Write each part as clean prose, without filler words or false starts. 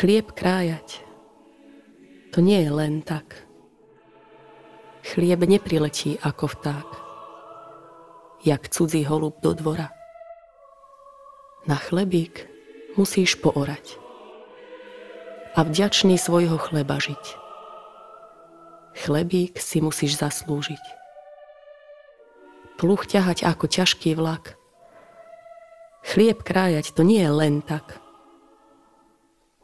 Chlieb krájať, to nie je len tak. Chlieb nepriletí ako vták, jak cudzí holub do dvora. Na chlebík musíš poorať a vďačný svojho chleba žiť. Chlebík si musíš zaslúžiť. Pluh ťahať ako ťažký vlak. Chlieb krájať, to nie je len tak.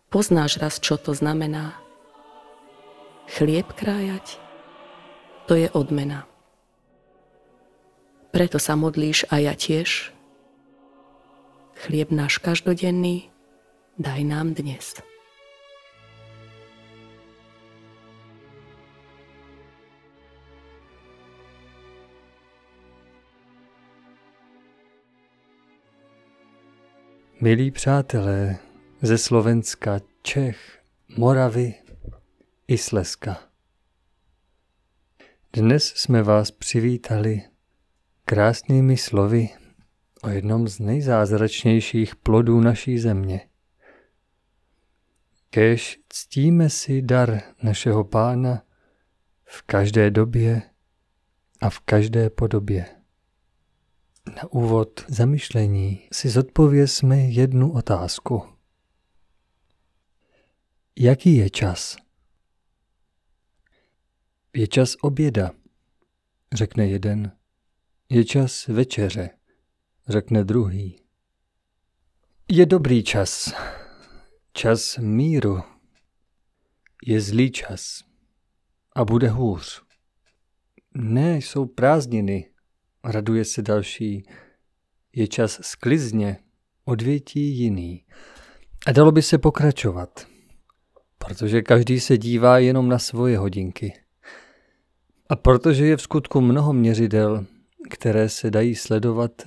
Poznáš raz, čo to znamená. Chlieb krájať, to je odmena. Preto sa modlíš a ja tiež. Chlieb náš každodenný, daj nám dnes. Milí přátelé ze Slovenska, Čech, Moravy i Slezska. Dnes jsme vás přivítali krásnými slovy o jednom z nejzázračnějších plodů naší země. Kéž ctíme si dar našeho Pána v každé době a v každé podobě. Na úvod zamyšlení si zodpovězme jednu otázku. Jaký je čas? Je čas oběda, řekne jeden. Je čas večeře, řekne druhý. Je dobrý čas, čas míru. Je zlý čas a bude hůř. Ne, jsou prázdniny. Raduje se další, je čas sklizně, odvětí jiný. A dalo by se pokračovat, protože každý se dívá jenom na svoje hodinky. A protože je v skutku mnoho měřidel, které se dají sledovat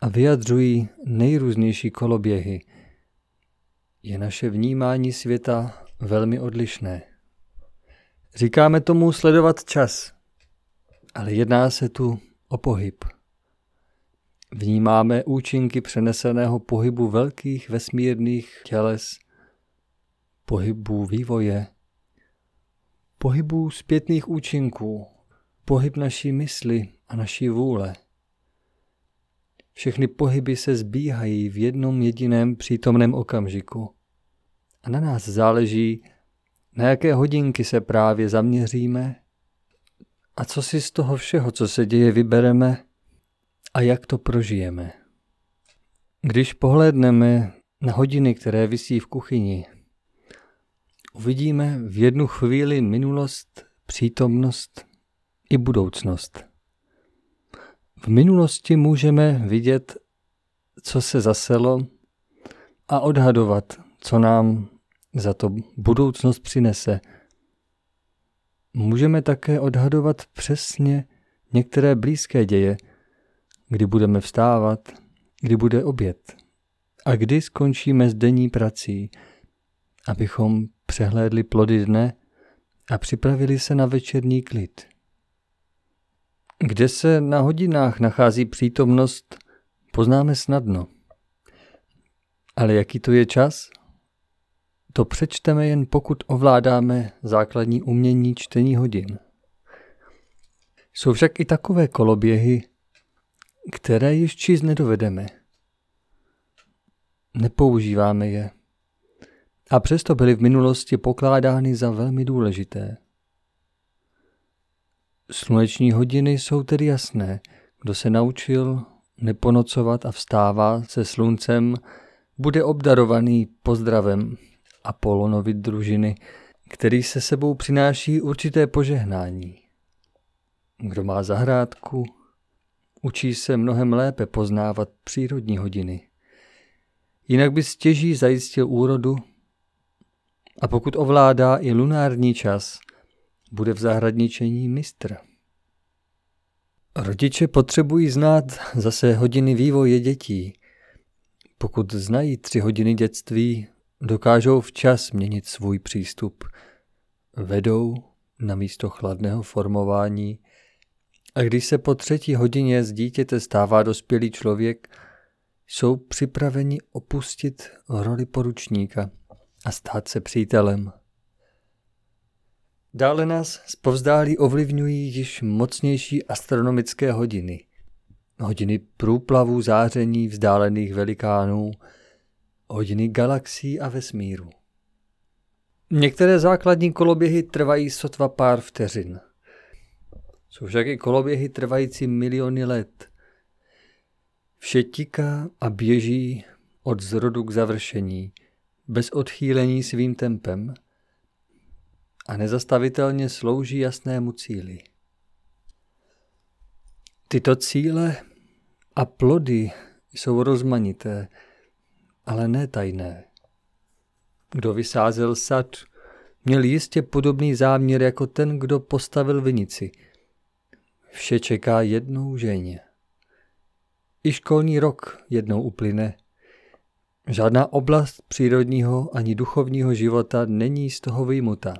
a vyjadřují nejrůznější koloběhy, je naše vnímání světa velmi odlišné. Říkáme tomu sledovat čas, ale jedná se tu o pohyb. Vnímáme účinky přeneseného pohybu velkých vesmírných těles, pohybu vývoje, pohybu zpětných účinků, pohyb naší mysli a naší vůle. Všechny pohyby se zbíhají v jednom jediném přítomném okamžiku. A na nás záleží, na jaké hodinky se právě zaměříme, a co si z toho všeho, co se děje, vybereme a jak to prožijeme. Když pohlédneme na hodiny, které visí v kuchyni, uvidíme v jednu chvíli minulost, přítomnost i budoucnost. V minulosti můžeme vidět, co se zaselo a odhadovat, co nám za to budoucnost přinese. Můžeme také odhadovat přesně některé blízké děje, kdy budeme vstávat, kdy bude oběd a kdy skončíme s denní prací, abychom přehlédli plody dne a připravili se na večerní klid. Kde se na hodinách nachází přítomnost, poznáme snadno. Ale jaký to je čas? To přečteme jen pokud ovládáme základní umění čtení hodin. Jsou však i takové koloběhy, které již číst nedovedeme. Nepoužíváme je. A přesto byly v minulosti pokládány za velmi důležité. Sluneční hodiny jsou tedy jasné. Kdo se naučil neponocovat a vstává se sluncem, bude obdarovaný pozdravem Apolonovi družiny, který se sebou přináší určité požehnání. Kdo má zahrádku, učí se mnohem lépe poznávat přírodní hodiny. Jinak by stěží zajistil úrodu a pokud ovládá i lunární čas, bude v zahradničení mistr. Rodiče potřebují znát zase hodiny vývoje dětí. Pokud znají 3 hodiny dětství, dokážou včas měnit svůj přístup. Vedou na místo chladného formování a když se po 3. hodině z dítěte stává dospělý člověk, jsou připraveni opustit roli poručníka a stát se přítelem. Dále nás zpovzdálí ovlivňují již mocnější astronomické hodiny. Hodiny průplavů záření vzdálených velikánů, hodiny galaxií a vesmíru. Některé základní koloběhy trvají sotva pár vteřin. Jsou však i koloběhy trvající miliony let. Vše tiká a běží od zrodu k završení, bez odchýlení svým tempem a nezastavitelně slouží jasnému cíli. Tyto cíle a plody jsou rozmanité, ale ne tajné. Kdo vysázel sad, měl jistě podobný záměr jako ten, kdo postavil vinici. Vše čeká jednou ženě. I školní rok jednou uplyne. Žádná oblast přírodního ani duchovního života není z toho vyjmuta.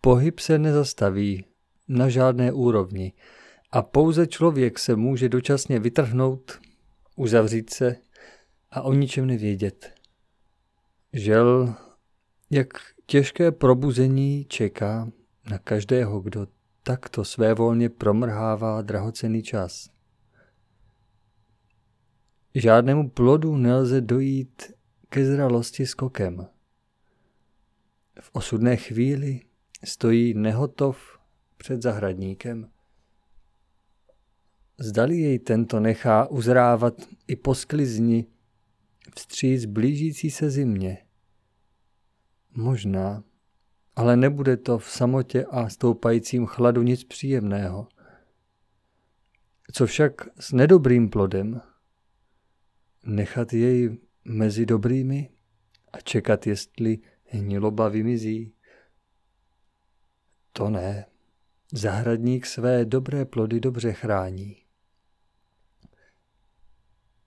Pohyb se nezastaví na žádné úrovni a pouze člověk se může dočasně vytrhnout, uzavřít se a o ničem nevědět. Žel, jak těžké probuzení čeká na každého, kdo takto svévolně promrhává drahocenný čas. Žádnému plodu nelze dojít ke zralosti skokem. V osudné chvíli stojí nehotov před zahradníkem. Zdali jej tento nechá uzrávat i po sklizni vstříc blížící se zimě. Možná, ale nebude to v samotě a stoupajícím chladu nic příjemného. Co však s nedobrým plodem? Nechat jej mezi dobrými a čekat, jestli hniloba vymizí? To ne. Zahradník své dobré plody dobře chrání.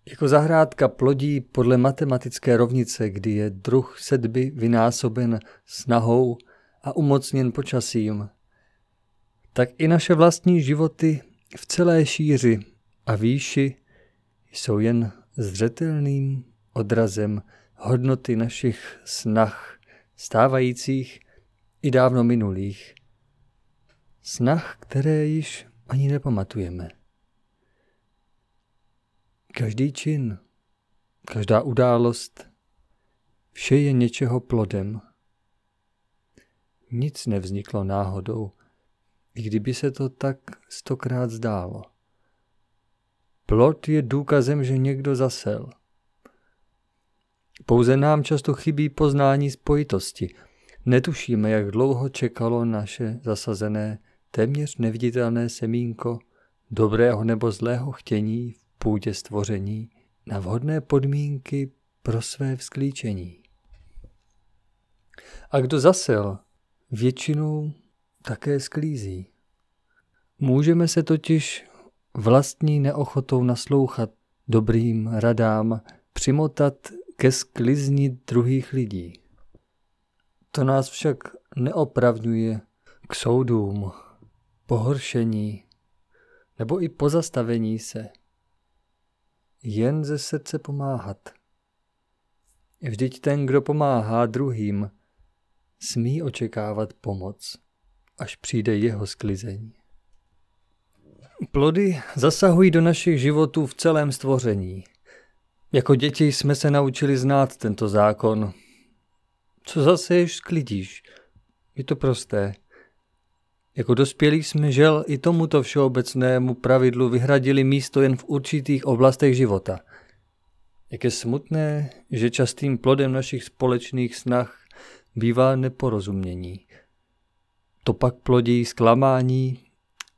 Jako zahrádka plodí podle matematické rovnice, kdy je druh sedby vynásoben snahou a umocněn počasím, tak i naše vlastní životy v celé šíři a výši jsou jen zřetelným odrazem hodnoty našich snah stávajících i dávno minulých. Snah, které již ani nepamatujeme. Každý čin, každá událost, vše je něčeho plodem. Nic nevzniklo náhodou, i kdyby se to tak 100krát zdálo. Plod je důkazem, že někdo zasel. Pouze nám často chybí poznání spojitosti. Netušíme, jak dlouho čekalo naše zasazené, téměř neviditelné semínko dobrého nebo zlého chtění v půdě stvoření na vhodné podmínky pro své vzklíčení. A kdo zasel, většinou také sklízí. Můžeme se totiž vlastní neochotou naslouchat dobrým radám přimotat ke sklizni druhých lidí. To nás však neopravňuje k soudům, pohoršení nebo i pozastavení se. Jen ze srdce pomáhat. Vždyť ten, kdo pomáhá druhým, smí očekávat pomoc, až přijde jeho sklizeň. Plody zasahují do našich životů v celém stvoření. Jako děti jsme se naučili znát tento zákon. Co zaseješ, sklidíš. Je to prosté. Jako dospělí jsme žel i tomuto všeobecnému pravidlu vyhradili místo jen v určitých oblastech života. Jak je smutné, že častým plodem našich společných snah bývá neporozumění. To pak plodí zklamání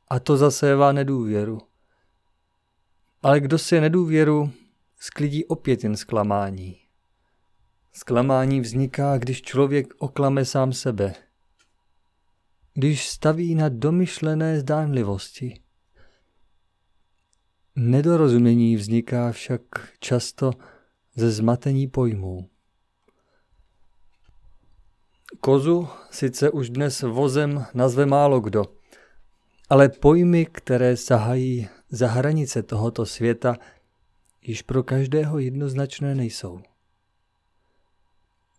a to zasévá nedůvěru. Ale kdo si nedůvěru, sklidí opět jen zklamání. Zklamání vzniká, když člověk oklame sám sebe. Když staví na domyšlené zdánlivosti. Nedorozumění vzniká však často ze zmatení pojmů. Kozu sice už dnes vozem nazve málo kdo, ale pojmy, které sahají za hranice tohoto světa, již pro každého jednoznačné nejsou.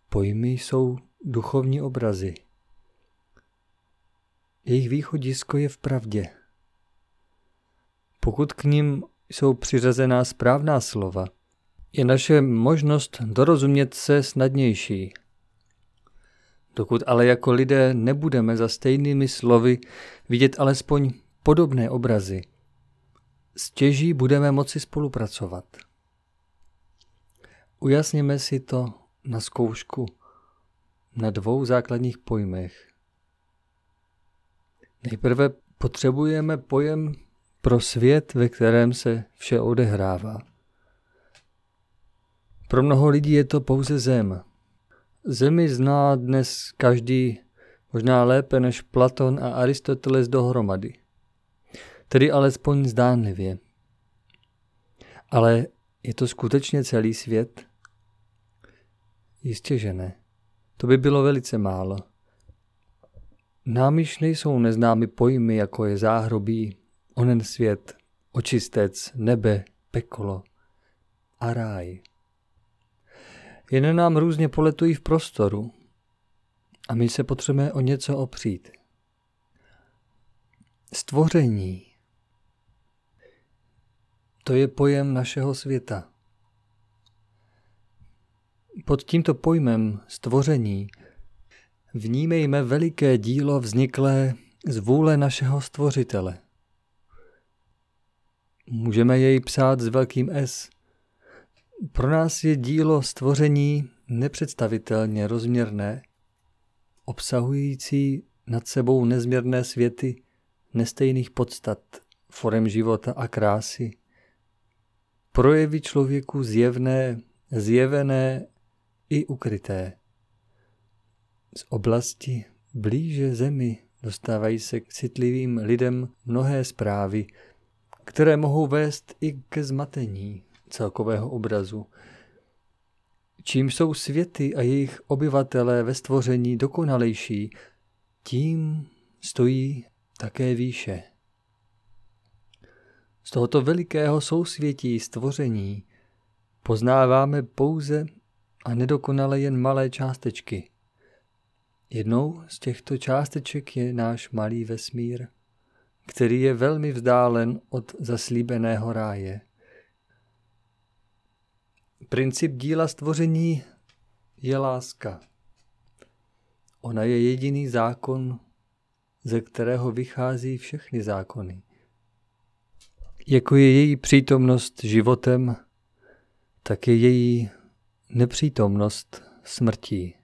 Pojmy jsou duchovní obrazy. Jejich východisko je v pravdě. Pokud k nim jsou přiřazená správná slova, je naše možnost dorozumět se snadnější. Dokud ale jako lidé nebudeme za stejnými slovy vidět alespoň podobné obrazy, stěží budeme moci spolupracovat. Ujasněme si to na zkoušku na 2 základních pojmech. Nejprve potřebujeme pojem pro svět, ve kterém se vše odehrává. Pro mnoho lidí je to pouze zem. Zemi zná dnes každý možná lépe než Platon a Aristoteles dohromady. Tedy alespoň zdánlivě. Ale je to skutečně celý svět? Jistě, že ne. To by bylo velice málo. Nám již nejsou neznámy pojmy, jako je záhrobí, onen svět, očistec, nebe, peklo a ráj. Jen nám různě poletují v prostoru a my se potřebujeme o něco opřít. Stvoření. To je pojem našeho světa. Pod tímto pojmem stvoření vnímejme veliké dílo vzniklé z vůle našeho stvořitele. Můžeme jej psát s velkým S. Pro nás je dílo stvoření nepředstavitelně rozměrné, obsahující nad sebou nezměrné světy nestejných podstat, forem života a krásy. Projevy člověku zjevné, zjevené i ukryté. Z oblasti blíže zemi dostávají se k citlivým lidem mnohé zprávy, které mohou vést i ke zmatení celkového obrazu. Čím jsou světy a jejich obyvatelé ve stvoření dokonalejší, tím stojí také výše. Z tohoto velikého sousvětí stvoření poznáváme pouze a nedokonale jen malé částečky. Jednou z těchto částeček je náš malý vesmír, který je velmi vzdálen od zaslíbeného ráje. Princip díla stvoření je láska. Ona je jediný zákon, ze kterého vychází všechny zákony. Jako je její přítomnost životem, tak je její nepřítomnost smrtí.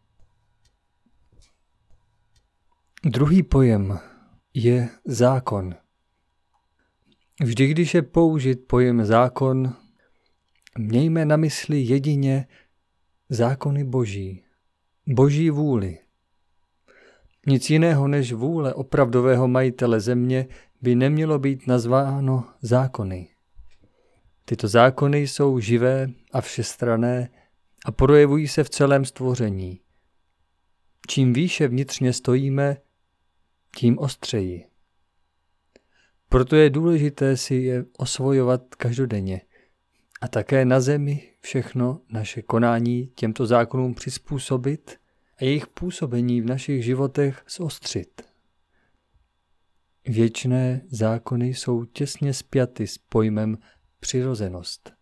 Druhý pojem je zákon. Vždy, když je použit pojem zákon, mějme na mysli jedině zákony boží, boží vůli. Nic jiného než vůle opravdového majitele země by nemělo být nazváno zákony. Tyto zákony jsou živé a všestranné a projevují se v celém stvoření. Čím výše vnitřně stojíme, tím ostřeji. Proto je důležité si je osvojovat každodenně. A také na zemi všechno naše konání těmto zákonům přizpůsobit a jejich působení v našich životech zostřit. Věčné zákony jsou těsně spjaty s pojmem přirozenost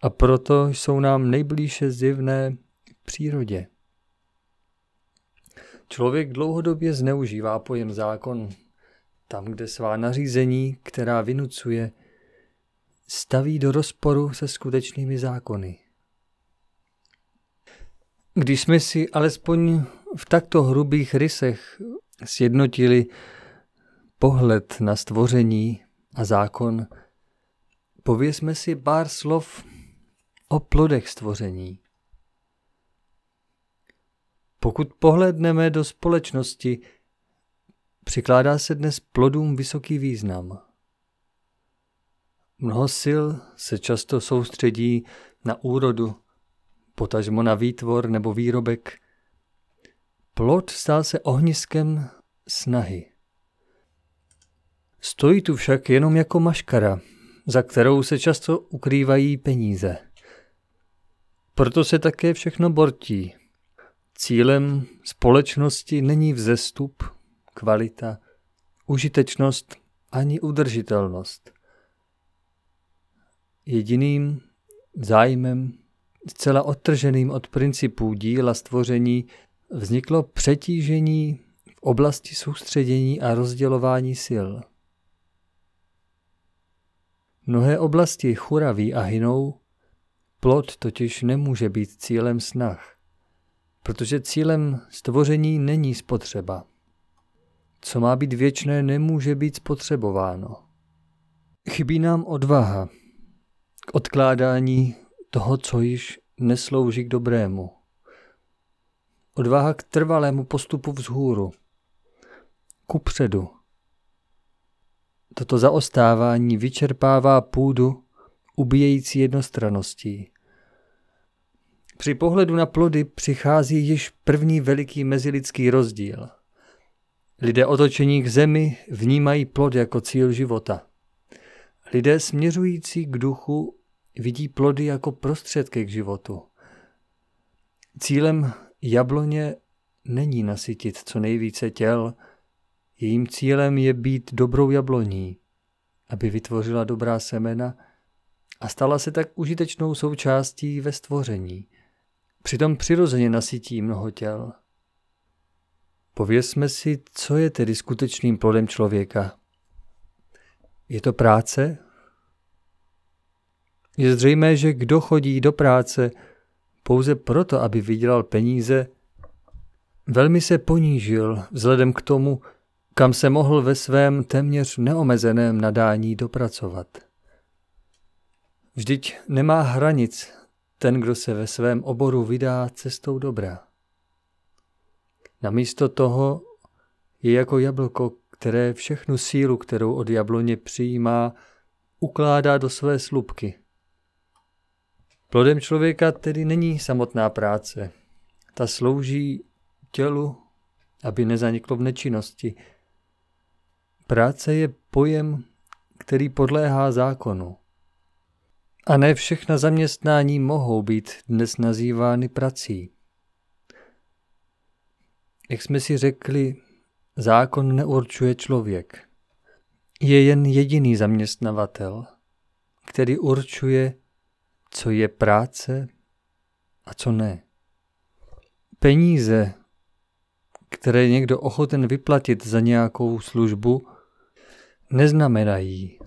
a proto jsou nám nejblíže zjevné v přírodě. Člověk dlouhodobě zneužívá pojem zákon tam, kde svá nařízení, která vynucuje, staví do rozporu se skutečnými zákony. Když jsme si alespoň v takto hrubých rysech sjednotili pohled na stvoření a zákon, povězme si pár slov o plodech stvoření. Pokud pohledneme do společnosti, přikládá se dnes plodům vysoký význam. Mnoho sil se často soustředí na úrodu, potažmo na výtvor nebo výrobek. Plod stal se ohniskem snahy. Stojí tu však jenom jako maškara, za kterou se často ukrývají peníze. Proto se také všechno bortí. Cílem společnosti není vzestup, kvalita, užitečnost ani udržitelnost. Jediným zájmem, zcela odtrženým od principů díla stvoření, vzniklo přetížení v oblasti soustředění a rozdělování sil. Mnohé oblasti churaví a hynou, plod totiž nemůže být cílem snah, protože cílem stvoření není spotřeba. Co má být věčné, nemůže být spotřebováno. Chybí nám odvaha k odkládání toho, co již neslouží k dobrému. Odvaha k trvalému postupu vzhůru, kupředu. Toto zaostávání vyčerpává půdu, ubíjející jednostranností. Při pohledu na plody přichází již první veliký mezilidský rozdíl. Lidé otočení k zemi vnímají plod jako cíl života. Lidé směřující k duchu vidí plody jako prostředky k životu. Cílem jabloně není nasytit co nejvíce těl, jejím cílem je být dobrou jabloní, aby vytvořila dobrá semena a stala se tak užitečnou součástí ve stvoření. Přitom přirozeně nasytí mnoho těl. Povězme si, co je tedy skutečným plodem člověka. Je to práce? Je zřejmé, že kdo chodí do práce pouze proto, aby vydělal peníze, velmi se ponížil vzhledem k tomu, kam se mohl ve svém téměř neomezeném nadání dopracovat. Vždyť nemá hranic ten, kdo se ve svém oboru vydá cestou dobra. Namísto toho je jako jablko, které všechnu sílu, kterou od jabloně přijímá, ukládá do své slupky. Plodem člověka tedy není samotná práce. Ta slouží tělu, aby nezaniklo v nečinnosti. Práce je pojem, který podléhá zákonu. A ne všechna zaměstnání mohou být dnes nazývány prací. Jak jsme si řekli, zákon neurčuje člověk. Je jen jediný zaměstnavatel, který určuje, co je práce a co ne. Peníze, které někdo ochoten vyplatit za nějakou službu, neznamenají,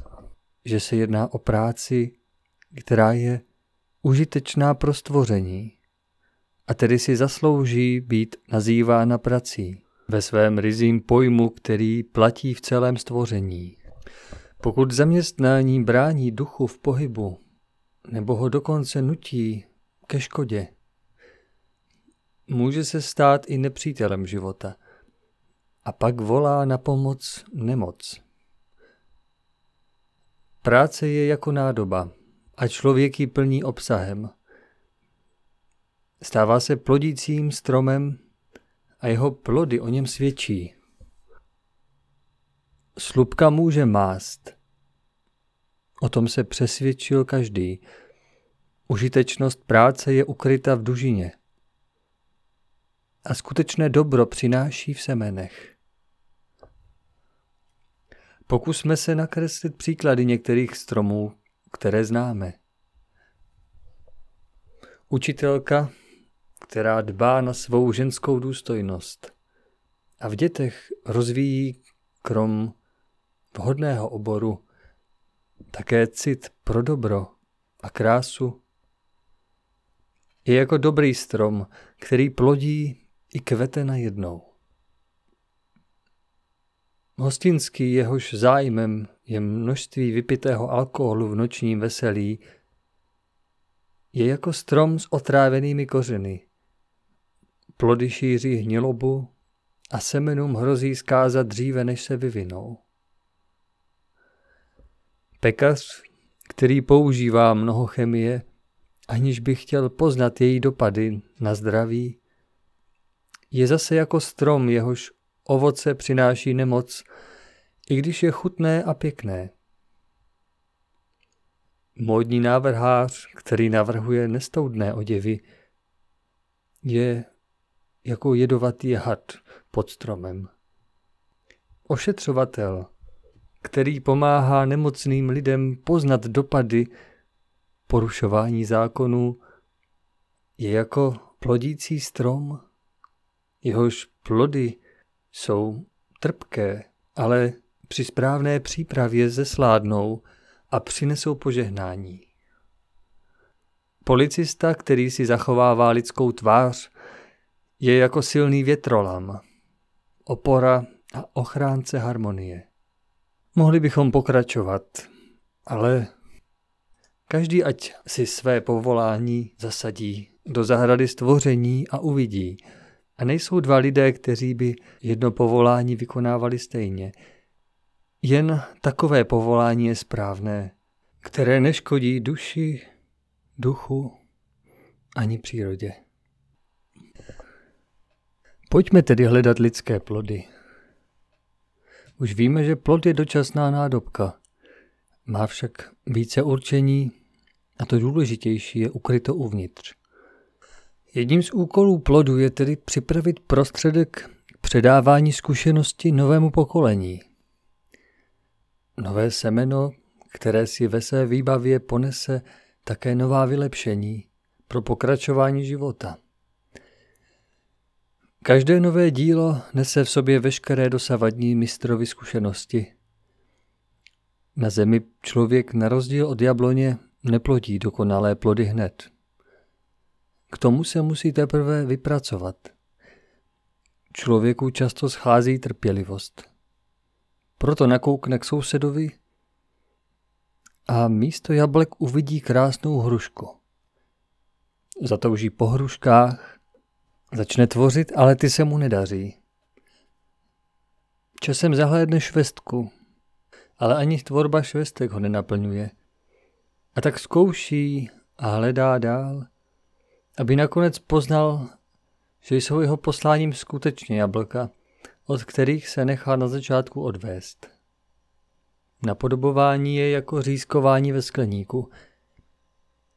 že se jedná o práci, která je užitečná pro stvoření, a tedy si zaslouží být nazývána prací ve svém ryzím pojmu, který platí v celém stvoření. Pokud zaměstnání brání duchu v pohybu, nebo ho dokonce nutí ke škodě, může se stát i nepřítelem života a pak volá na pomoc nemoc. Práce je jako nádoba a člověk ji plní obsahem. Stává se plodícím stromem a jeho plody o něm svědčí. Slupka může mást. O tom se přesvědčil každý. Užitečnost práce je ukryta v dužině. A skutečné dobro přináší v semenech. Pokusme se nakreslit příklady některých stromů, které známe. Učitelka, která dbá na svou ženskou důstojnost a v dětech rozvíjí krom vhodného oboru také cit pro dobro a krásu, je jako dobrý strom, který plodí i kvete najednou. Hostinský, jehož zájmem je množství vypitého alkoholu v nočním veselí, je jako strom s otrávenými kořeny. Plody šíří hnilobu a semenům hrozí zkáza dříve, než se vyvinou. Pekař, který používá mnoho chemie, aniž by chtěl poznat její dopady na zdraví, je zase jako strom, jehož ovoce přináší nemoc, i když je chutné a pěkné. Módní návrhář, který navrhuje nestoudné oděvy, je jako jedovatý had pod stromem. Ošetřovatel, který pomáhá nemocným lidem poznat dopady porušování zákonů, je jako plodící strom. Jehož plody jsou trpké, ale při správné přípravě zesládnou a přinesou požehnání. Policista, který si zachovává lidskou tvář, je jako silný větrolam, opora a ochránce harmonie. Mohli bychom pokračovat, ale každý ať si své povolání zasadí do zahrady stvoření a uvidí. A nejsou dva lidé, kteří by jedno povolání vykonávali stejně. Jen takové povolání je správné, které neškodí duši, duchu ani přírodě. Pojďme tedy hledat lidské plody. Už víme, že plod je dočasná nádobka. Má však více určení a to důležitější je ukryto uvnitř. Jedním z úkolů plodu je tedy připravit prostředek k předávání zkušenosti novému pokolení. Nové semeno, které si ve své výbavě ponese také nová vylepšení pro pokračování života. Každé nové dílo nese v sobě veškeré dosavadní mistrovy zkušenosti. Na zemi člověk na rozdíl od jabloně neplodí dokonalé plody hned. K tomu se musí teprve vypracovat. Člověku často schází trpělivost. Proto nakoukne k sousedovi a místo jablek uvidí krásnou hrušku. Zatouží po hruškách, začne tvořit, ale ty se mu nedaří. Časem zahlédne švestku, ale ani tvorba švestek ho nenaplňuje. A tak zkouší a hledá dál, aby nakonec poznal, že jsou jeho posláním skutečně jablka, od kterých se nechá na začátku odvést. Napodobování je jako řízkování ve skleníku.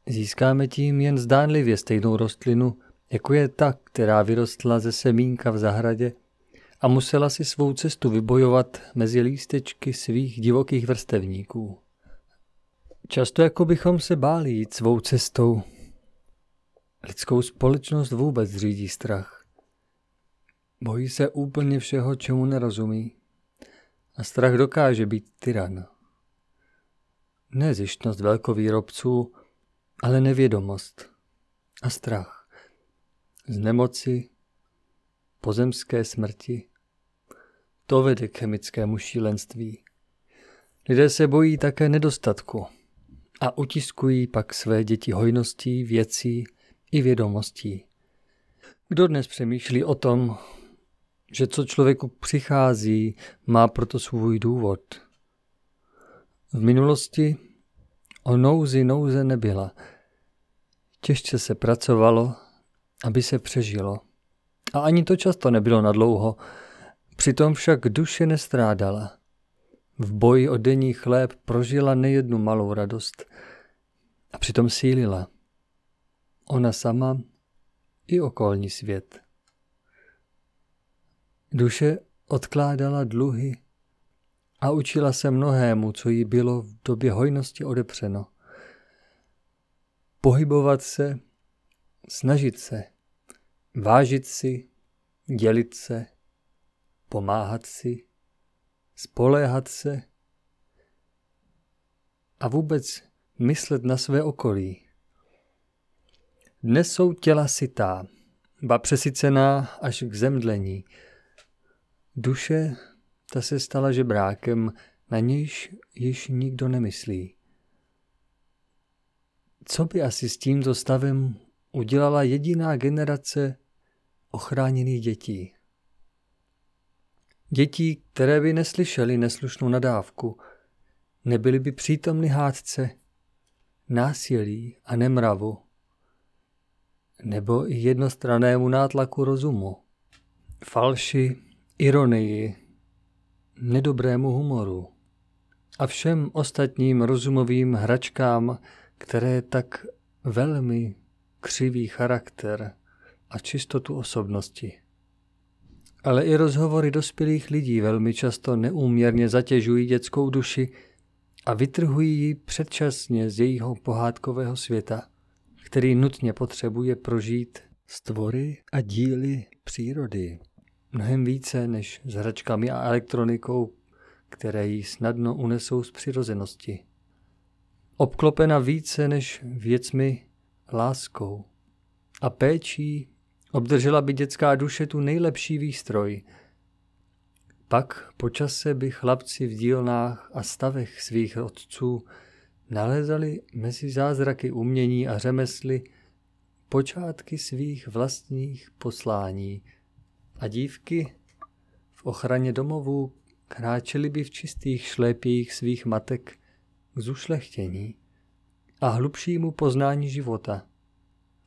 Získáme tím jen zdánlivě stejnou rostlinu, jako je ta, která vyrostla ze semínka v zahradě a musela si svou cestu vybojovat mezi lístečky svých divokých vrstevníků. Často jako bychom se báli jít svou cestou. Lidskou společnost vůbec řídí strach. Bojí se úplně všeho, čemu nerozumí. A strach dokáže být tyran. Ne zištnost velkovýrobců, ale nevědomost a strach. Z nemoci, pozemské smrti. To vede k chemickému šílenství. Lidé se bojí také nedostatku a utiskují pak své děti hojností, věcí i vědomostí. Kdo dnes přemýšlí o tom, že co člověku přichází, má proto svůj důvod. V minulosti o nouzi nouze nebyla. Těžce se pracovalo, aby se přežilo. A ani to často nebylo nadlouho. Přitom však duše nestrádala. V boji o denní chléb prožila nejednu malou radost. A přitom sílila. Ona sama i okolní svět. Duše odkládala dluhy a učila se mnohému, co jí bylo v době hojnosti odepřeno. Pohybovat se, snažit se, vážit si, dělit se, pomáhat si, spoléhat se a vůbec myslet na své okolí. Dnes jsou těla sytá, ba přesycená až k zemdlení. Duše, ta se stala žebrákem, na nějž již nikdo nemyslí. Co by asi s tímto stavem udělala jediná generace ochráněných dětí? Dětí, které by neslyšely neslušnou nadávku, nebyly by přítomny hádce, násilí a nemravu, nebo i jednostrannému nátlaku rozumu, falši, ironii, nedobrému humoru a všem ostatním rozumovým hračkám, které tak velmi křiví charakter a čistotu osobnosti. Ale i rozhovory dospělých lidí velmi často neúměrně zatěžují dětskou duši a vytrhují ji předčasně z jejího pohádkového světa, který nutně potřebuje prožít stvory a díly přírody. Mnohem více než s hračkami a elektronikou, které ji snadno unesou z přirozenosti. Obklopena více než věcmi, láskou a péčí, obdržela by dětská duše tu nejlepší výstroj. Pak po čase by chlapci v dílnách a stavech svých otců nalezali mezi zázraky umění a řemesly počátky svých vlastních poslání a dívky v ochraně domovů kráčely by v čistých šlépějích svých matek k zušlechtění a hlubšímu poznání života,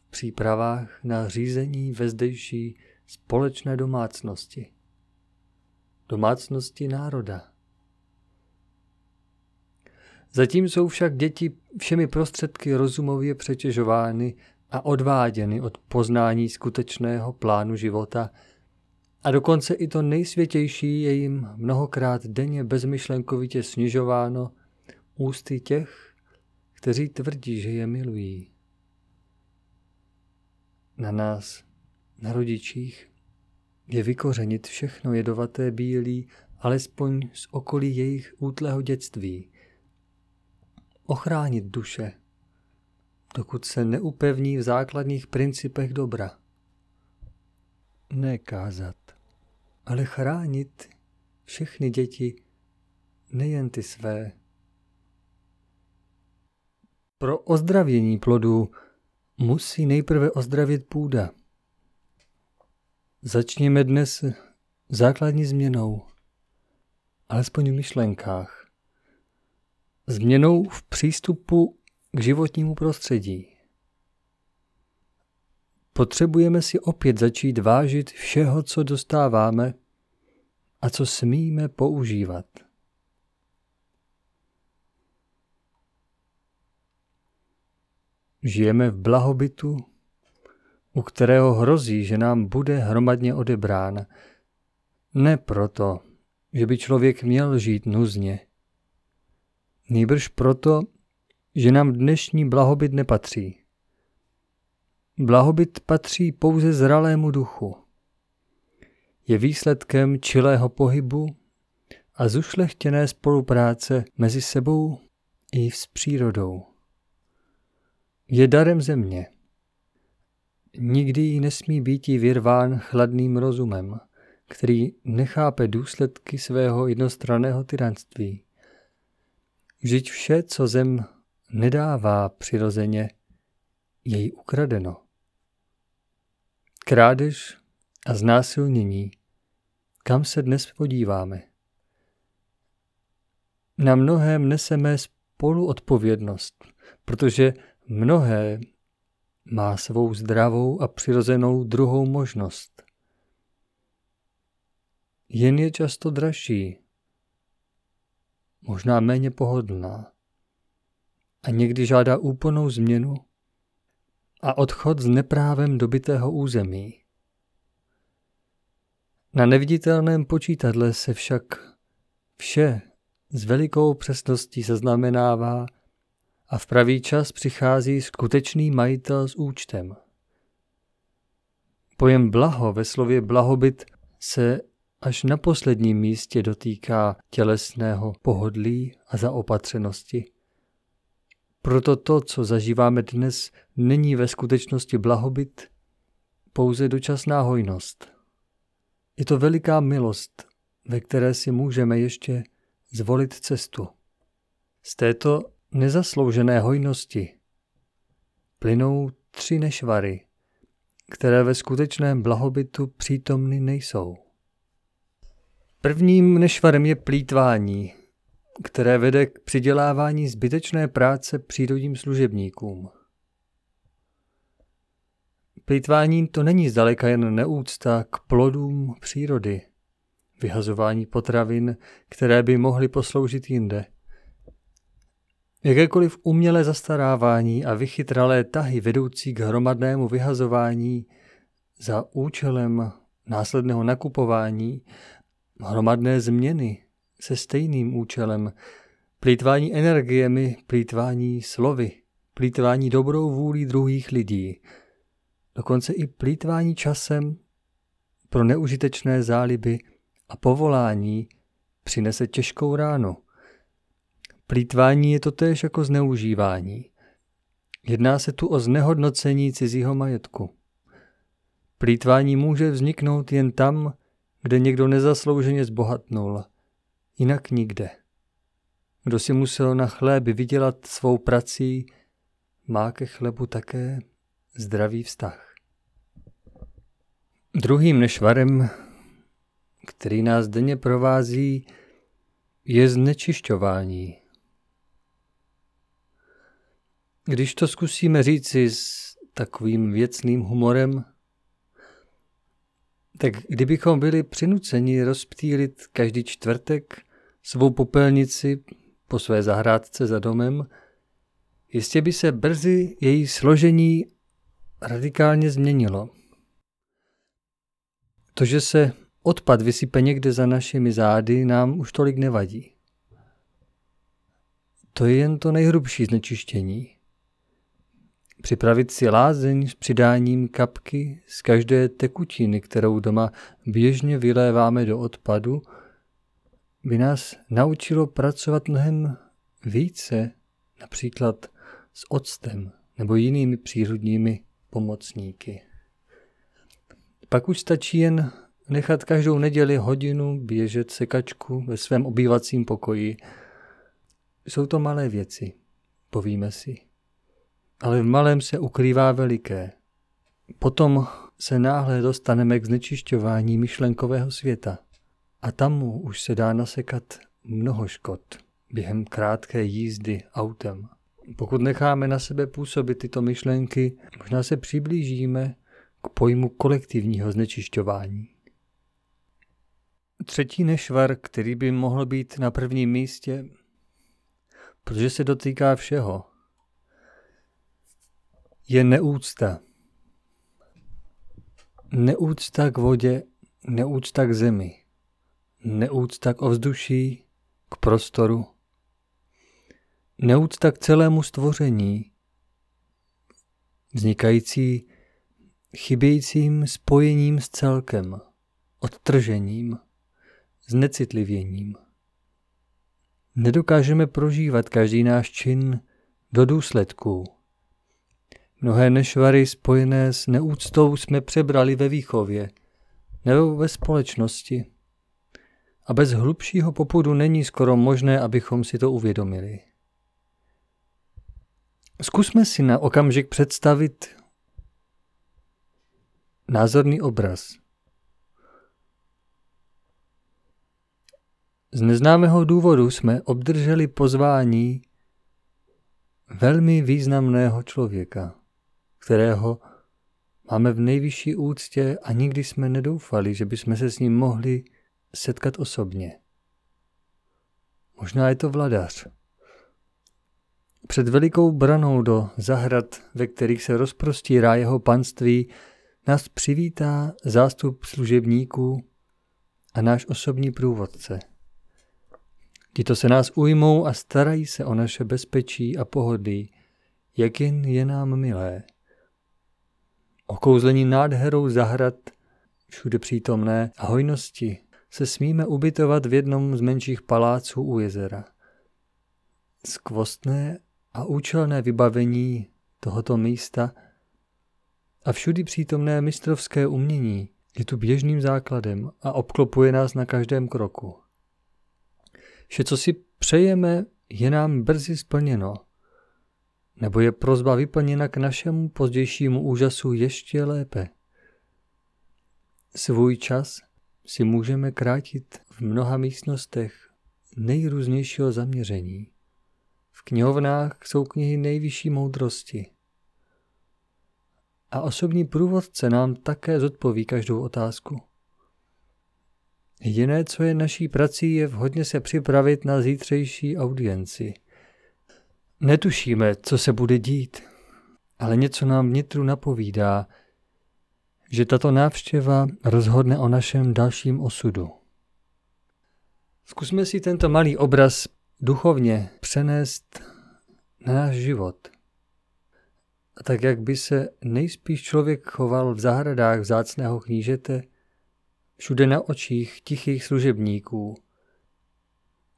v přípravách na řízení ve zdejší společné domácnosti, domácnosti národa. Zatím jsou však děti všemi prostředky rozumově přetěžovány a odváděny od poznání skutečného plánu života a dokonce i to nejsvětější je jim mnohokrát denně bezmyšlenkovitě snižováno ústy těch, kteří tvrdí, že je milují. Na nás, na rodičích, je vykořenit všechno jedovaté bílí, alespoň z okolí jejich útlého dětství. Ochránit duše, dokud se neupevní v základních principech dobra. Ne kázat, ale chránit všechny děti, nejen ty své. Pro ozdravění plodů musí nejprve ozdravit půda. Začněme dnes základní změnou, alespoň v myšlenkách. Změnou v přístupu k životnímu prostředí. Potřebujeme si opět začít vážit všeho, co dostáváme a co smíme používat. Žijeme v blahobytu, u kterého hrozí, že nám bude hromadně odebrán. Ne proto, že by člověk měl žít nuzně. Nýbrž proto, že nám dnešní blahobyt nepatří. Blahobyt patří pouze zralému duchu. Je výsledkem čilého pohybu a zušlechtěné spolupráce mezi sebou i s přírodou. Je darem země. Nikdy jí nesmí být vyrván chladným rozumem, který nechápe důsledky svého jednostranného tyranství. Vždyť vše, co zem nedává přirozeně, je jí ukradeno. Krádež a znásilnění, kam se dnes podíváme. Na mnohém neseme spoluodpovědnost, protože mnohé má svou zdravou a přirozenou druhou možnost. Jen je často dražší, možná méně pohodlná a někdy žádá úplnou změnu a odchod z neprávem dobytého území. Na neviditelném počítadle se však vše s velikou přesností zaznamenává a v pravý čas přichází skutečný majitel s účtem. Pojem blaho ve slově blahobyt se až na posledním místě dotýká tělesného pohodlí a zaopatřenosti. Proto to, co zažíváme dnes, není ve skutečnosti blahobyt, pouze dočasná hojnost. Je to veliká milost, ve které si můžeme ještě zvolit cestu. Z této nezasloužené hojnosti plynou 3 nešvary, které ve skutečném blahobytu přítomny nejsou. Prvním nešvarem je plýtvání, které vede k přidělávání zbytečné práce přírodním služebníkům. Plýtvání to není zdaleka jen neúcta k plodům přírody, vyhazování potravin, které by mohly posloužit jinde. Jakékoliv umělé zastarávání a vychytralé tahy vedoucí k hromadnému vyhazování za účelem následného nakupování hromadné změny se stejným účelem, plýtvání energiemi, plýtvání slovy, plýtvání dobrou vůlí druhých lidí, dokonce i plýtvání časem pro neužitečné záliby a povolání přinese těžkou ránu. Plýtvání je totéž jako zneužívání. Jedná se tu o znehodnocení cizího majetku. Plýtvání může vzniknout jen tam, kde někdo nezaslouženě zbohatnul, jinak nikde. Kdo si musel na chléby vydělat svou prací, má ke chlebu také zdravý vztah. Druhým nešvarem, který nás denně provází, je znečišťování. Když to zkusíme říci s takovým věcným humorem, tak kdybychom byli přinuceni rozptýlit každý čtvrtek svou popelnici po své zahrádce za domem, jistě by se brzy její složení radikálně změnilo. To, že se odpad vysype někde za našimi zády, nám už tolik nevadí. To je jen to nejhrubší znečištění. Připravit si lázeň s přidáním kapky z každé tekutiny, kterou doma běžně vyléváme do odpadu, by nás naučilo pracovat mnohem více, například s octem nebo jinými přírodními pomocníky. Pak už stačí jen nechat každou neděli hodinu běžet sekačku ve svém obývacím pokoji. Jsou to malé věci, povíme si. Ale v malém se ukrývá veliké. Potom se náhle dostaneme k znečišťování myšlenkového světa. A tam mu už se dá nasekat mnoho škod během krátké jízdy autem. Pokud necháme na sebe působit tyto myšlenky, možná se přiblížíme k pojmu kolektivního znečišťování. Třetí nešvar, který by mohl být na prvním místě, protože se dotýká všeho, je neúcta. Neúcta k vodě, neúcta k zemi, neúcta k ovzduší, k prostoru, neúcta k celému stvoření, vznikající chybějícím spojením s celkem, odtržením, znecitlivěním. Nedokážeme prožívat každý náš čin do důsledků. Mnohé nešvary spojené s neúctou jsme přebrali ve výchově nebo ve společnosti. A bez hlubšího popudu není skoro možné, abychom si to uvědomili. Zkusme si na okamžik představit názorný obraz. Z neznámého důvodu jsme obdrželi pozvání velmi významného člověka, kterého máme v nejvyšší úctě a nikdy jsme nedoufali, že bychom se s ním mohli setkat osobně. Možná je to vladař. Před velikou branou do zahrad, ve kterých se rozprostírá jeho panství, nás přivítá zástup služebníků a náš osobní průvodce. Tito se nás ujmou a starají se o naše bezpečí a pohodlí, jak jen je nám milé. Okouzlení nádherou zahrad, všude přítomné a hojnosti, se smíme ubytovat v jednom z menších paláců u jezera. Skvostné a účelné vybavení tohoto místa a všudy přítomné mistrovské umění je tu běžným základem a obklopuje nás na každém kroku. Vše, co si přejeme, je nám brzy splněno, nebo je prosba vyplněna k našemu pozdějšímu úžasu ještě lépe. Svůj čas si můžeme krátit v mnoha místnostech nejrůznějšího zaměření. V knihovnách jsou knihy nejvyšší moudrosti. A osobní průvodce nám také zodpoví každou otázku. Jediné, co je naší prací, je vhodně se připravit na zítřejší audienci. Netušíme, co se bude dít, ale něco nám vnitru napovídá, že tato návštěva rozhodne o našem dalším osudu. Zkusme si tento malý obraz duchovně přenést na náš život. A tak, jak by se nejspíš člověk choval v zahradách vzácného knížete, všude na očích tichých služebníků,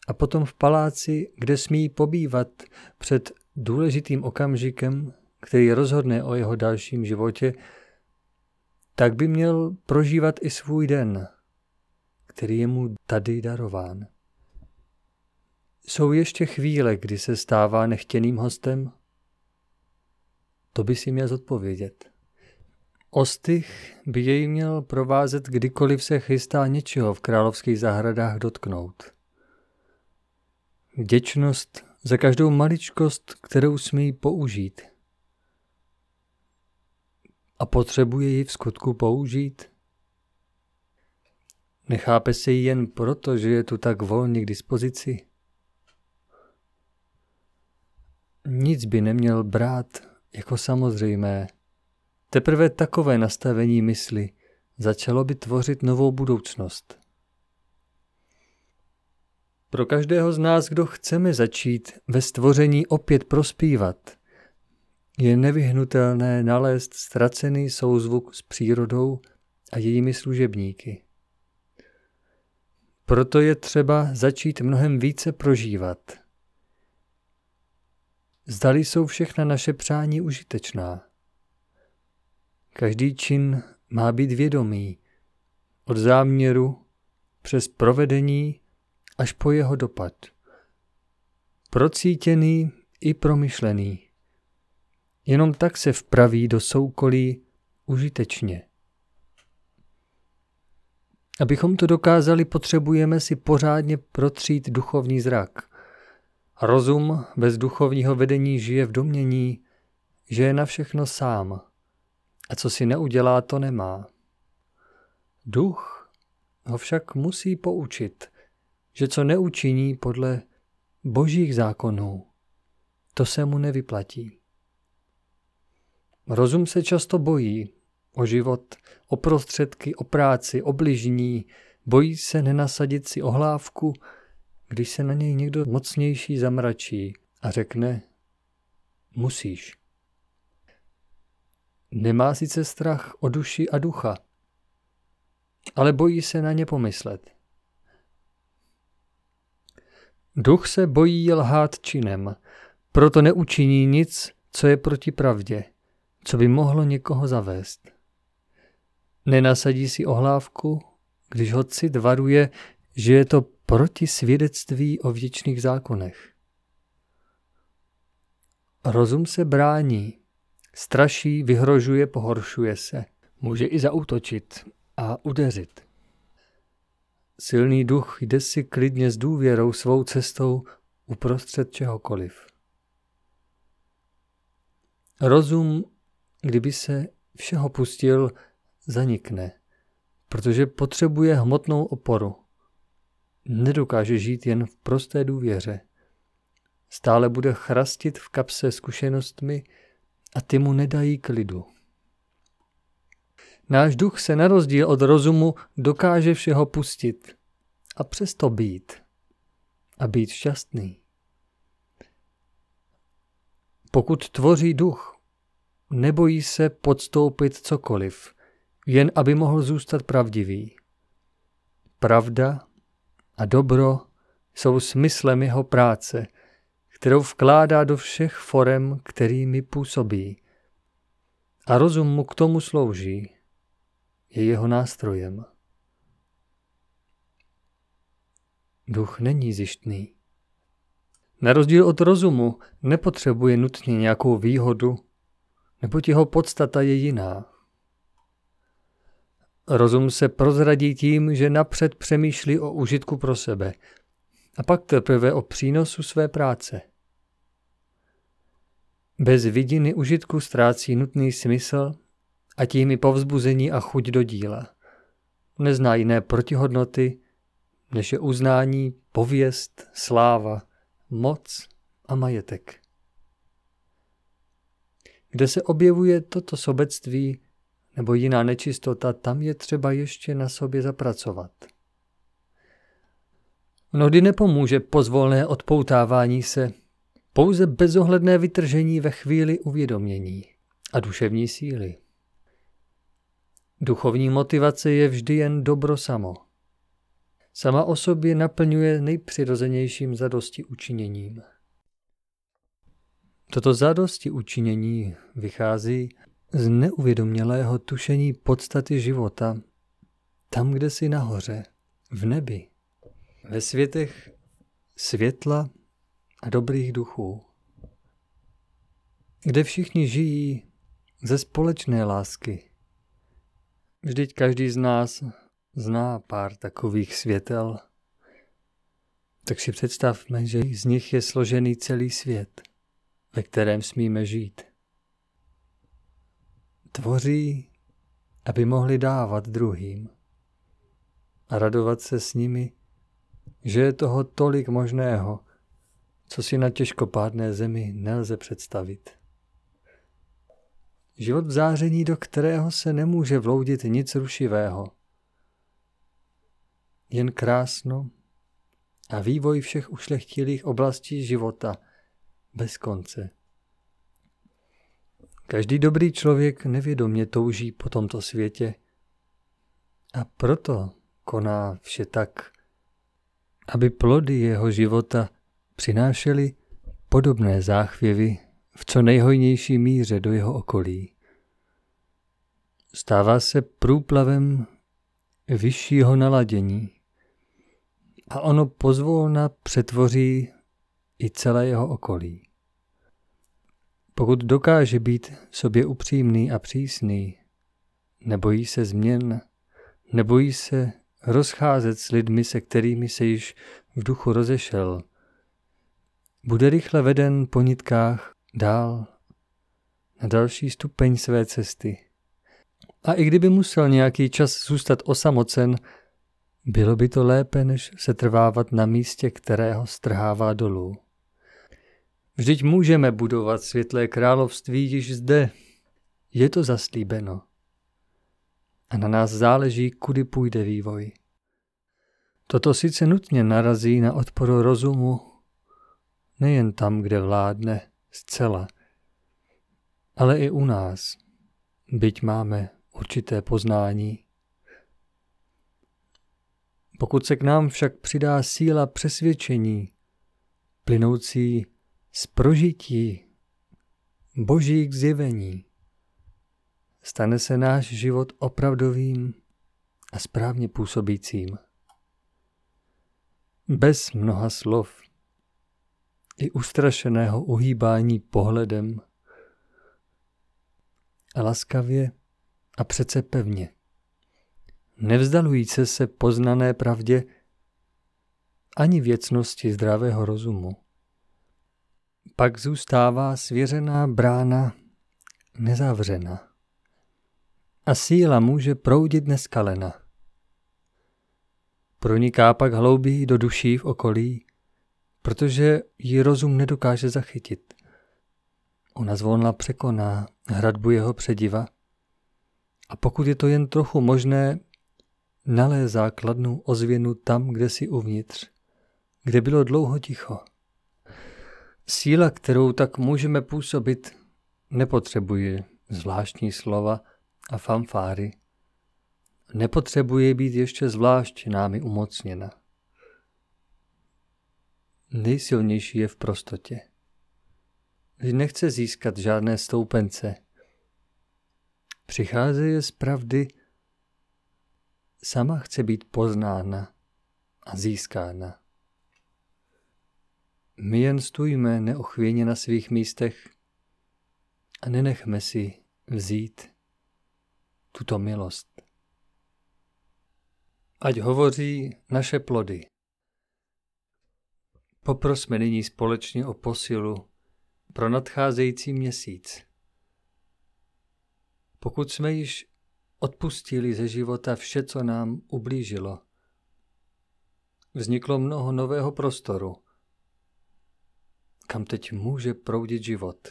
a potom v paláci, kde smí pobývat před důležitým okamžikem, který rozhodne o jeho dalším životě, tak by měl prožívat i svůj den, který je mu tady darován. Jsou ještě chvíle, kdy se stává nechtěným hostem? To by si měl zodpovědět. Ostych by jej měl provázet, kdykoliv se chystá něčeho v královských zahradách dotknout. Vděčnost za každou maličkost, kterou smí použít. A potřebuje ji v skutku použít? Nechápe se ji jen proto, že je tu tak volně k dispozici? Nic by neměl brát jako samozřejmé. Teprve takové nastavení mysli začalo by tvořit novou budoucnost. Pro každého z nás, kdo chceme začít ve stvoření opět prospívat, je nevyhnutelné nalézt ztracený souzvuk s přírodou a jejími služebníky. Proto je třeba začít mnohem více prožívat. Zdali jsou všechna naše přání užitečná. Každý čin má být vědomý, od záměru přes provedení až po jeho dopad. Procítěný i promyšlený. Jenom tak se vpraví do soukolí užitečně. Abychom to dokázali, potřebujeme si pořádně protřít duchovní zrak. Rozum bez duchovního vedení žije v domnění, že je na všechno sám. A co si neudělá, to nemá. Duch ho však musí poučit, že co neučiní podle božích zákonů, to se mu nevyplatí. Rozum se často bojí o život, o prostředky, o práci, o bližní, bojí se nenasadit si ohlávku, když se na něj někdo mocnější zamračí a řekne musíš. Nemá sice strach o duši a ducha, ale bojí se na ně pomyslet. Duch se bojí lhát činem, proto neučiní nic, co je proti pravdě, co by mohlo někoho zavést. Nenasadí si ohlávku, když ho cit varuje, že je to proti svědectví o věčných zákonech. Rozum se brání, straší, vyhrožuje, pohoršuje se. Může i zaútočit a udeřit. Silný duch jde si klidně s důvěrou svou cestou uprostřed čehokoliv. Rozum, kdyby se všeho pustil, zanikne, protože potřebuje hmotnou oporu. Nedokáže žít jen v prosté důvěře. Stále bude chrastit v kapse zkušenostmi a ty mu nedají klidu. Náš duch se na rozdíl od rozumu dokáže všeho pustit a přesto být. A být šťastný. Pokud tvoří duch, nebojí se podstoupit cokoliv, jen aby mohl zůstat pravdivý. Pravda a dobro jsou smyslem jeho práce, kterou vkládá do všech forem, kterými působí. A rozum mu k tomu slouží, je jeho nástrojem. Duch není zištný. Na rozdíl od rozumu nepotřebuje nutně nějakou výhodu, neboť jeho podstata je jiná. Rozum se prozradí tím, že napřed přemýšlí o užitku pro sebe a pak teprve o přínosu své práce. Bez vidiny užitku ztrácí nutný smysl a tím i povzbuzení a chuť do díla. Nezná jiné protihodnoty, než je uznání, pověst, sláva, moc a majetek. Kde se objevuje toto sobectví, nebo jiná nečistota, tam je třeba ještě na sobě zapracovat. Mnohdy nepomůže pozvolné odpoutávání se, pouze bezohledné vytržení ve chvíli uvědomění a duševní síly. Duchovní motivace je vždy jen dobro samo. Sama o sobě naplňuje nejpřirozenějším zadostiučiněním. Toto zadostiučinění vychází z neuvědomělého tušení podstaty života, tam, kde si nahoře, v nebi, ve světech světla a dobrých duchů, kde všichni žijí ze společné lásky. Vždyť každý z nás zná pár takových světel, tak si představme, že z nich je složený celý svět, ve kterém smíme žít. Tvoří, aby mohli dávat druhým a radovat se s nimi, že je toho tolik možného, co si na těžkopádné zemi nelze představit. Život v záření, do kterého se nemůže vloudit nic rušivého. Jen krásno a vývoj všech ušlechtilých oblastí života bez konce. Každý dobrý člověk nevědomě touží po tomto světě a proto koná vše tak, aby plody jeho života přinášely podobné záchvěvy v co nejhojnější míře do jeho okolí. Stává se průplavem vyššího naladění a ono pozvolna přetvoří i celé jeho okolí. Pokud dokáže být sobě upřímný a přísný, nebojí se změn, nebojí se rozcházet s lidmi, se kterými se již v duchu rozešel, bude rychle veden po nitkách dál na další stupeň své cesty. A i kdyby musel nějaký čas zůstat osamocen, bylo by to lépe, než se trvávat na místě, kterého strhává dolů. Vždyť můžeme budovat světlé království již zde. Je to zaslíbeno. A na nás záleží, kudy půjde vývoj. Toto sice nutně narazí na odpor rozumu, nejen tam, kde vládne zcela, ale i u nás, byť máme určité poznání. Pokud se k nám však přidá síla přesvědčení, plynoucí z prožití božích zjevení, stane se náš život opravdovým a správně působícím. Bez mnoha slov i ustrašeného uhýbání pohledem, a laskavě a přece pevně, nevzdalujíce se poznané pravdě ani věcnosti zdravého rozumu. Pak zůstává svěřená brána nezavřena a síla může proudit neskalena. Proniká pak hlouběji do duší v okolí, protože ji rozum nedokáže zachytit. Ona zvolna překoná hradbu jeho přediva a pokud je to jen trochu možné, nalézá kladnou ozvěnu tam, kde si uvnitř, kde bylo dlouho ticho. Síla, kterou tak můžeme působit, nepotřebuje zvláštní slova a fanfáry. Nepotřebuje být ještě zvlášť námi umocněna. Nejsilnější je v prostotě. Nechce získat žádné stoupence. Přicházeje z pravdy, sama chce být poznána a získána. My jen stůjme neochvějně na svých místech a nenechme si vzít tuto milost. Ať hovoří naše plody. Poprosme nyní společně o posilu pro nadcházející měsíc. Pokud jsme již odpustili ze života vše, co nám ublížilo, vzniklo mnoho nového prostoru, kam teď může proudit život.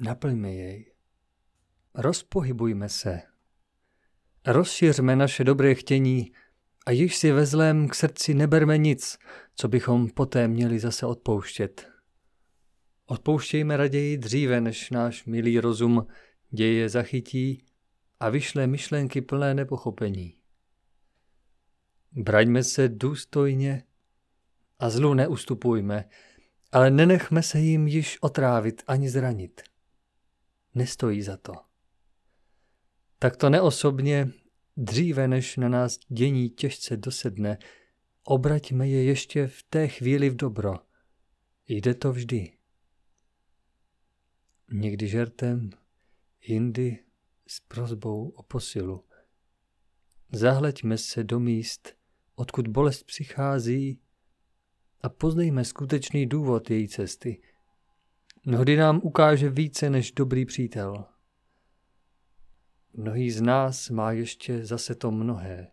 Naplňme jej Rozpohybujme se. Rozšiřme naše dobré chtění a již si ve zlém k srdci neberme nic, co bychom poté měli zase odpouštět. Odpouštějme raději dříve, než náš milý rozum děje zachytí a vyšle myšlenky plné nepochopení. Braňme se důstojně a zlu neustupujme, ale nenechme se jim již otrávit ani zranit. Nestojí za to. Tak to neosobně, dříve než na nás dění těžce dosedne, obraťme je ještě v té chvíli v dobro. Jde to vždy. Někdy žertem, jindy s prosbou o posilu. Zahleďme se do míst, odkud bolest přichází, a poznejme skutečný důvod její cesty. Mnohdy nám ukáže více než dobrý přítel. Mnohý z nás má ještě zase to mnohé.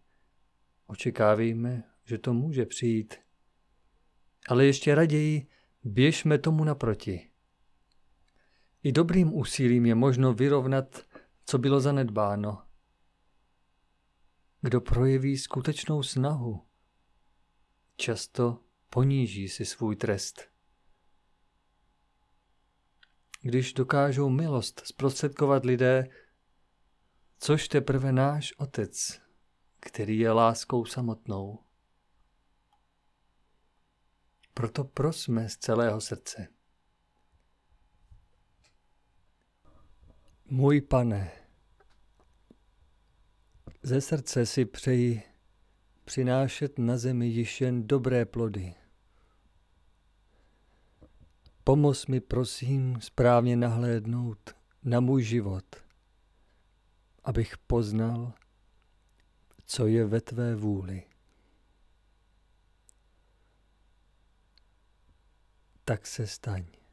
Očekávejme, že to může přijít. Ale ještě raději běžme tomu naproti. I dobrým úsilím je možno vyrovnat, co bylo zanedbáno. Kdo projeví skutečnou snahu, často poníží si svůj trest. Když dokážou milost zprostředkovat lidé, což teprve náš Otec, který je láskou samotnou. Proto prosme z celého srdce. Můj Pane, ze srdce si přeji přinášet na zemi již jen dobré plody. Pomoz mi prosím správně nahlédnout na můj život, abych poznal, co je ve tvé vůli. Tak se staň.